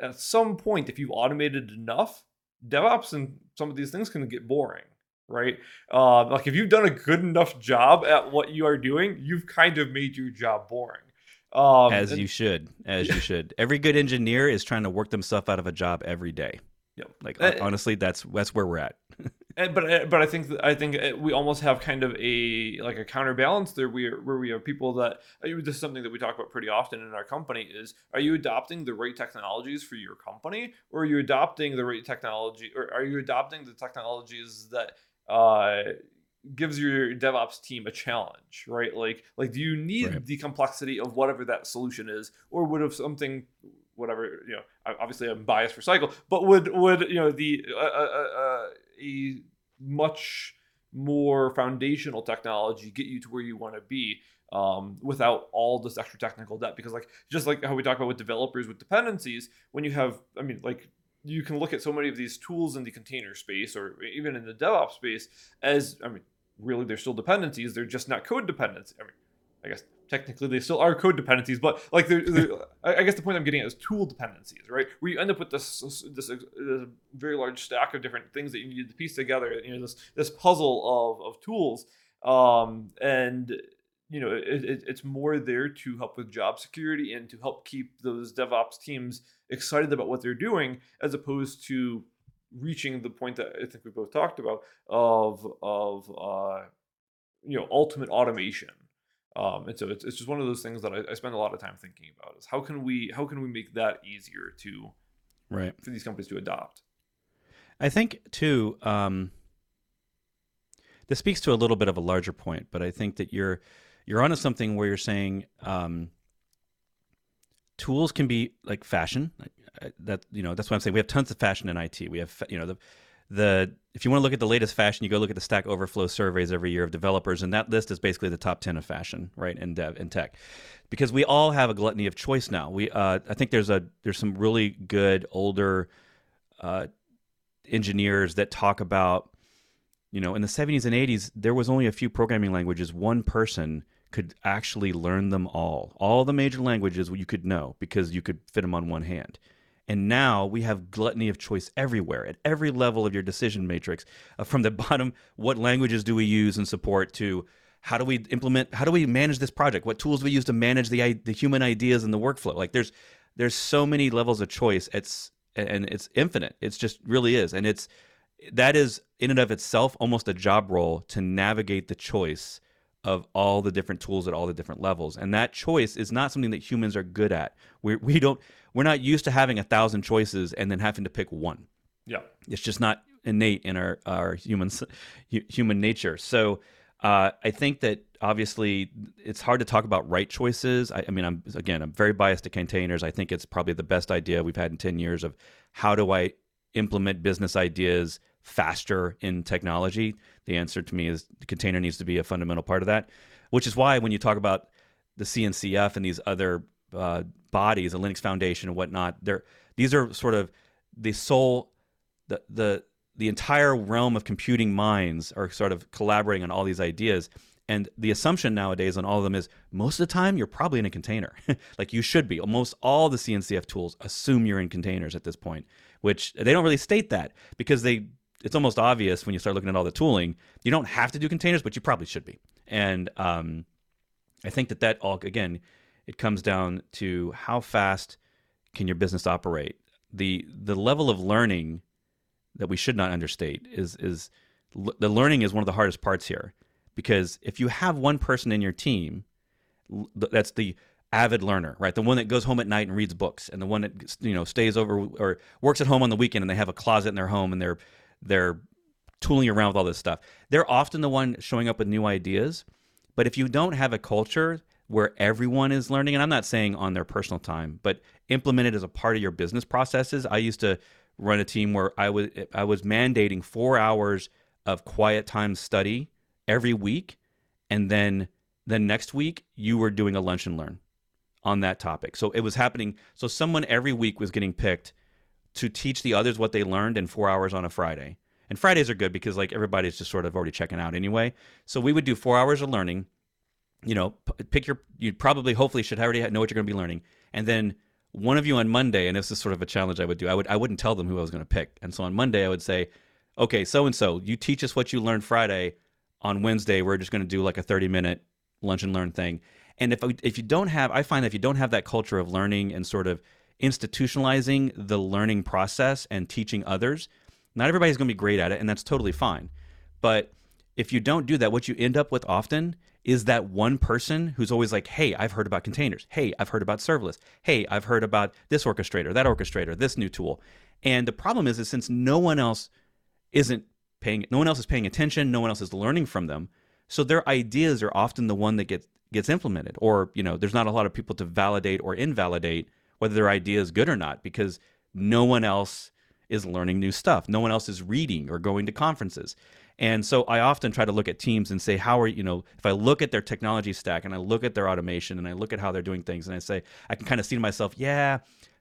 at some point, if you've automated enough, DevOps and some of these things can get boring, right? Like if you've done a good enough job at what you are doing, you've kind of made your job boring. As you should. Every good engineer is trying to work themselves out of a job every day. Yep. Like honestly, that's where we're at. But I think we almost have kind of a counterbalance there, where we have people that, this is something that we talk about pretty often in our company, is, are you adopting the right technologies for your company, or are you adopting the right technology, or are you adopting the technologies that gives your DevOps team a challenge, right? Like do you need the complexity of whatever that solution is, or would have something, whatever, you know, obviously I'm biased for Cycle, but would you know, the a much more foundational technology get you to where you want to be without all this extra technical debt? Because just like how we talk about with developers with dependencies, when you have, I mean, like, you can look at so many of these tools in the container space or even in the DevOps space as, I mean, really, they're still dependencies. They're just not code dependencies. I mean, I guess technically they still are code dependencies, but like they're I guess the point I'm getting at is tool dependencies, right? Where you end up with this very large stack of different things that you need to piece together, you know, this puzzle of tools, and you know, it's more there to help with job security and to help keep those DevOps teams excited about what they're doing, as opposed to reaching the point that I think we both talked about of you know, ultimate automation. And so it's just one of those things that I spend a lot of time thinking about, is how can we make that easier to, right, for these companies to adopt? I think too, this speaks to a little bit of a larger point, but I think that you're onto something where you're saying tools can be like fashion. That, you know, that's what I'm saying. We have tons of fashion in IT. We have, you know, the if you want to look at the latest fashion, you go look at the Stack Overflow surveys every year of developers, and that list is basically the top 10 of fashion, right, in dev and tech, because we all have a gluttony of choice now. We I think there's some really good older engineers that talk about, you know, in the 70s and 80s there was only a few programming languages. One person could actually learn them all the major languages you could know, because you could fit them on one hand. And now we have gluttony of choice everywhere, at every level of your decision matrix, from the bottom, what languages do we use and support, to how do we manage this project? What tools do we use to manage the human ideas and the workflow? Like there's so many levels of choice. It's infinite. It's just really is. And that is in and of itself almost a job role, to navigate the choice of all the different tools at all the different levels. And that choice is not something that humans are good at. We're not used to having 1,000 choices and then having to pick one. Yeah. It's just not innate in our human nature. So I think that obviously it's hard to talk about right choices. I'm very biased to containers. I think it's probably the best idea we've had in 10 years of how do I implement business ideas faster in technology. The answer to me is the container needs to be a fundamental part of that, which is why when you talk about the CNCF and these other bodies, the Linux Foundation and whatnot, these are sort of the entire realm of computing minds are sort of collaborating on all these ideas. And the assumption nowadays on all of them is most of the time you're probably in a container. Like you should be. Almost all the CNCF tools assume you're in containers at this point, which they don't really state that, because it's almost obvious when you start looking at all the tooling, you don't have to do containers, but you probably should be. And I think that all, again, it comes down to how fast can your business operate. The level of learning that we should not understate is the learning is one of the hardest parts here, because if you have one person in your team that's the avid learner, right? The one that goes home at night and reads books, and the one that, you know, stays over or works at home on the weekend, and they have a closet in their home and they're tooling around with all this stuff. They're often the one showing up with new ideas. But if you don't have a culture where everyone is learning, and I'm not saying on their personal time, but implement it as a part of your business processes. I used to run a team where I was mandating 4 hours of quiet time study every week, and then the next week you were doing a lunch and learn on that topic. So it was happening. So someone every week was getting picked to teach the others what they learned in 4 hours on a Friday. And Fridays are good because like everybody's just sort of already checking out anyway. So we would do 4 hours of learning, you know, you probably hopefully should already know what you're going to be learning. And then one of you on Monday, and this is sort of a challenge I would do, I wouldn't tell them who I was going to pick. And so on Monday I would say, okay, so-and-so, you teach us what you learned Friday. On Wednesday, we're just going to do like a 30-minute lunch and learn thing. And I find that if you don't have that culture of learning and sort of institutionalizing the learning process and teaching others, not everybody's going to be great at it, and that's totally fine. But if you don't do that, what you end up with often is that one person who's always like, hey, I've heard about containers. Hey, I've heard about serverless. Hey, I've heard about this orchestrator, that orchestrator, this new tool. And the problem is that since no one else is paying attention, no one else is learning from them, so their ideas are often the one that gets implemented, or, you know, there's not a lot of people to validate or invalidate whether their idea is good or not, because no one else is learning new stuff. No one else is reading or going to conferences. And so I often try to look at teams and say, if I look at their technology stack and I look at their automation and I look at how they're doing things, and I say, I can kind of see to myself, yeah,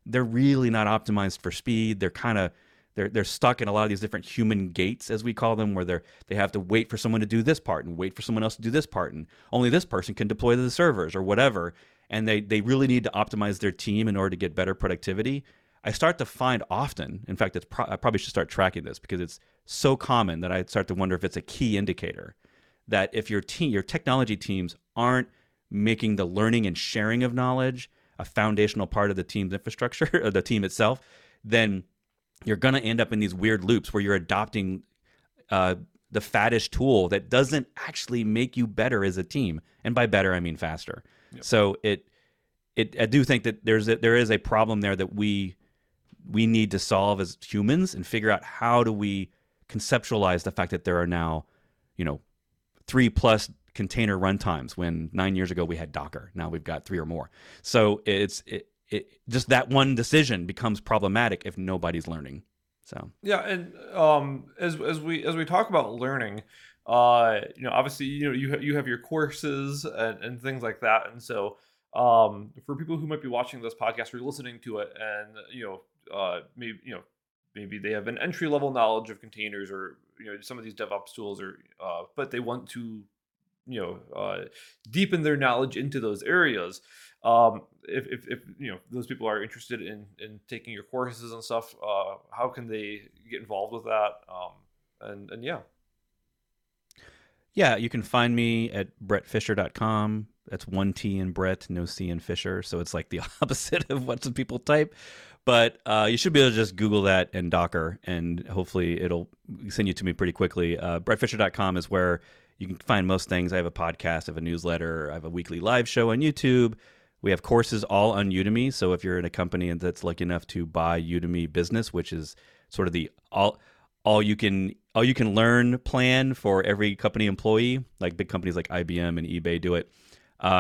they're really not optimized for speed. They're kind of, they're stuck in a lot of these different human gates, as we call them, where they have to wait for someone to do this part and wait for someone else to do this part, and only this person can deploy to the servers or whatever. And they really need to optimize their team in order to get better productivity. I start to find often, in fact, I probably should start tracking this because it's so common that I start to wonder if it's a key indicator that if your technology teams aren't making the learning and sharing of knowledge a foundational part of the team's infrastructure or the team itself, then you're going to end up in these weird loops where you're adopting the faddish tool that doesn't actually make you better as a team. And by better, I mean faster. Yep. So I do think that there is a problem there that we need to solve as humans and figure out how do we conceptualize the fact that there are now, 3+ container runtimes when 9 years ago we had Docker. Now we've got 3 or more. So it's just that one decision becomes problematic if nobody's learning. So yeah, and as we talk about learning, obviously, you have your courses and things like that, and so. For people who might be watching this podcast or listening to it, and maybe they have an entry level knowledge of containers or some of these DevOps tools, or but they want to deepen their knowledge into those areas. If those people are interested in taking your courses and stuff, how can they get involved with that? Yeah, you can find me at bretfisher.com. That's 1 T in Brett, no C in Fisher. So it's like the opposite of what some people type. But you should be able to just Google that and Docker, and hopefully it'll send you to me pretty quickly. Bretfisher.com is where you can find most things. I have a podcast, I have a newsletter, I have a weekly live show on YouTube. We have courses all on Udemy. So if you're in a company that's lucky enough to buy Udemy Business, which is sort of the all you can learn plan for every company employee, like big companies like IBM and eBay do it.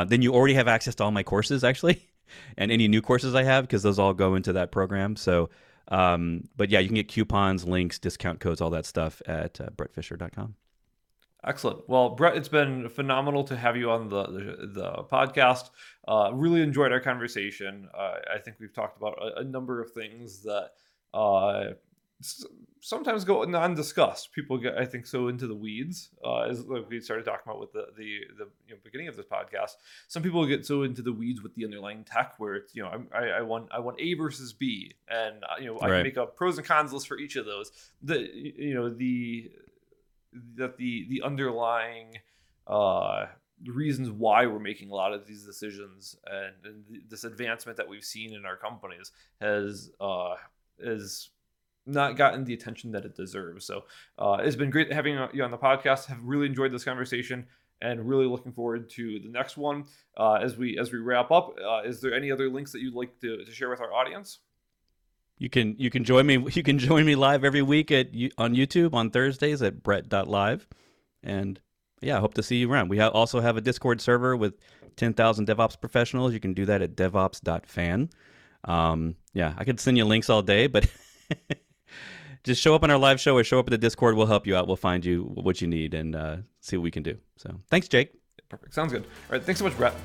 Then you already have access to all my courses, actually, and any new courses I have, because those all go into that program. So, but yeah, you can get coupons, links, discount codes, all that stuff at bretfisher.com. Excellent. Well, Brett, it's been phenomenal to have you on the podcast. Really enjoyed our conversation. I think we've talked about a number of things that sometimes go non-discussed. People get, I think, so into the weeds, as like we started talking about with the beginning of this podcast. Some people get so into the weeds with the underlying tech, where it's I want A versus B, and I can make a pros and cons list for each of those. The underlying reasons why we're making a lot of these decisions and this advancement that we've seen in our companies has is not gotten the attention that it deserves. So it's been great having you on the podcast. Have really enjoyed this conversation and really looking forward to the next one. As we wrap up, is there any other links that you'd like to share with our audience? You can join me. You can join me live every week on YouTube on Thursdays at Brett.live. And yeah, I hope to see you around. We also have a Discord server with 10,000 DevOps professionals. You can do that at devops.fan. Yeah, I could send you links all day, but just show up on our live show or show up at the Discord. We'll help you out. We'll find you what you need and see what we can do. So thanks, Jake. Perfect. Sounds good. All right. Thanks so much, Bret.